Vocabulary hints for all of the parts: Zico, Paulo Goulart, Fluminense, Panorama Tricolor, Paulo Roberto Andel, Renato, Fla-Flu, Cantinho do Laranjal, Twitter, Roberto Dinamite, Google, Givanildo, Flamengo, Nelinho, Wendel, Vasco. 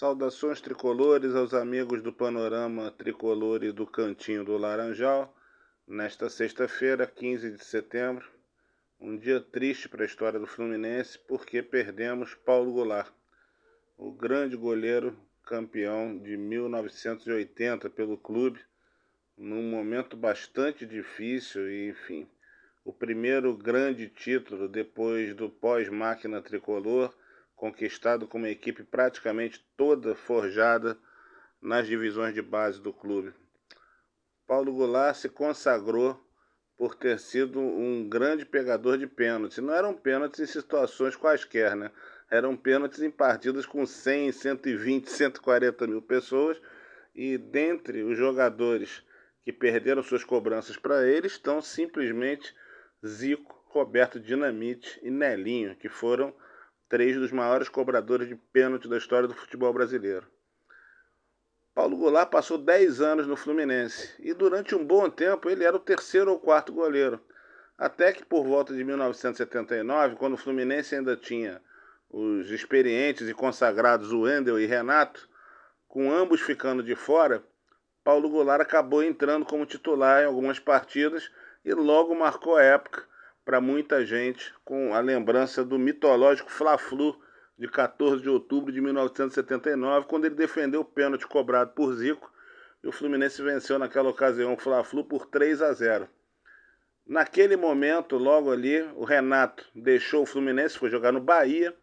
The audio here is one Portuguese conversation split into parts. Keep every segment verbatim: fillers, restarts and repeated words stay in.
Saudações tricolores aos amigos do Panorama Tricolor e do Cantinho do Laranjal. Nesta sexta-feira, quinze de setembro, um dia triste para a história do Fluminense porque perdemos Paulo Goulart, o grande goleiro campeão de mil novecentos e oitenta pelo clube, num momento bastante difícil e, enfim, o primeiro grande título depois do pós-máquina tricolor, conquistado com uma equipe praticamente toda forjada nas divisões de base do clube. Paulo Goulart se consagrou por ter sido um grande pegador de pênaltis. Não eram pênaltis em situações quaisquer, né? Eram pênaltis em partidas com cem, cento e vinte, cento e quarenta mil pessoas. E dentre os jogadores que perderam suas cobranças para ele estão simplesmente Zico, Roberto Dinamite e Nelinho, que foram três dos maiores cobradores de pênalti da história do futebol brasileiro. Paulo Goulart passou dez anos no Fluminense e durante um bom tempo ele era o terceiro ou quarto goleiro. Até que por volta de mil novecentos e setenta e nove, quando o Fluminense ainda tinha os experientes e consagrados Wendel e Renato, com ambos ficando de fora, Paulo Goulart acabou entrando como titular em algumas partidas e logo marcou a época para muita gente com a lembrança do mitológico Fla-Flu de quatorze de outubro de mil novecentos e setenta e nove, quando ele defendeu o pênalti cobrado por Zico e o Fluminense venceu naquela ocasião o Fla-Flu por três a zero. Naquele momento, logo ali, o Renato deixou o Fluminense, foi jogar no Bahia,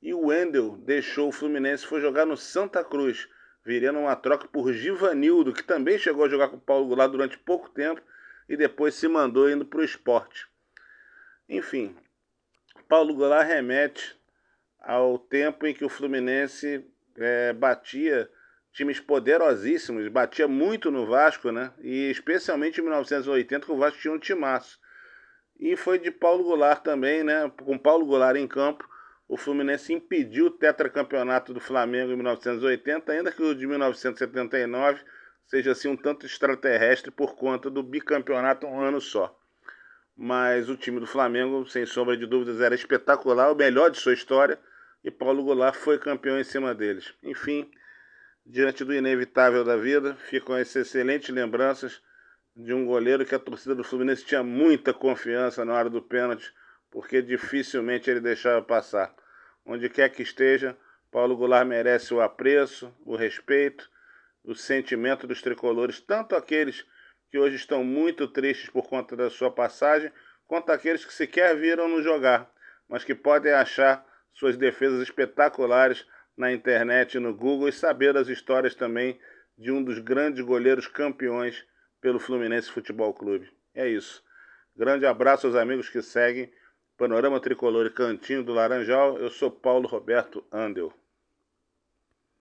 e o Wendel deixou o Fluminense, foi jogar no Santa Cruz, virando uma troca por Givanildo, que também chegou a jogar com o Paulo Goulart durante pouco tempo e depois se mandou indo para o Sport. Enfim, Paulo Goulart remete ao tempo em que o Fluminense é, batia times poderosíssimos, batia muito no Vasco, né? E especialmente em mil novecentos e oitenta, que o Vasco tinha um timaço. E foi de Paulo Goulart também, né? Com Paulo Goulart em campo, o Fluminense impediu o tetracampeonato do Flamengo em mil novecentos e oitenta, ainda que o de mil novecentos e setenta e nove seja assim um tanto extraterrestre por conta do bicampeonato um ano só. Mas o time do Flamengo, sem sombra de dúvidas, era espetacular, o melhor de sua história, e Paulo Goulart foi campeão em cima deles. Enfim, diante do inevitável da vida, ficam as excelentes lembranças de um goleiro que a torcida do Fluminense tinha muita confiança na hora do pênalti, porque dificilmente ele deixava passar. Onde quer que esteja, Paulo Goulart merece o apreço, o respeito, o sentimento dos tricolores, tanto aqueles que hoje estão muito tristes por conta da sua passagem, quanto aqueles que sequer viram-no jogar, mas que podem achar suas defesas espetaculares na internet e no Google e saber as histórias também de um dos grandes goleiros campeões pelo Fluminense Futebol Clube. É isso. Grande abraço aos amigos que seguem Panorama Tricolor e Cantinho do Laranjal. Eu sou Paulo Roberto Andel.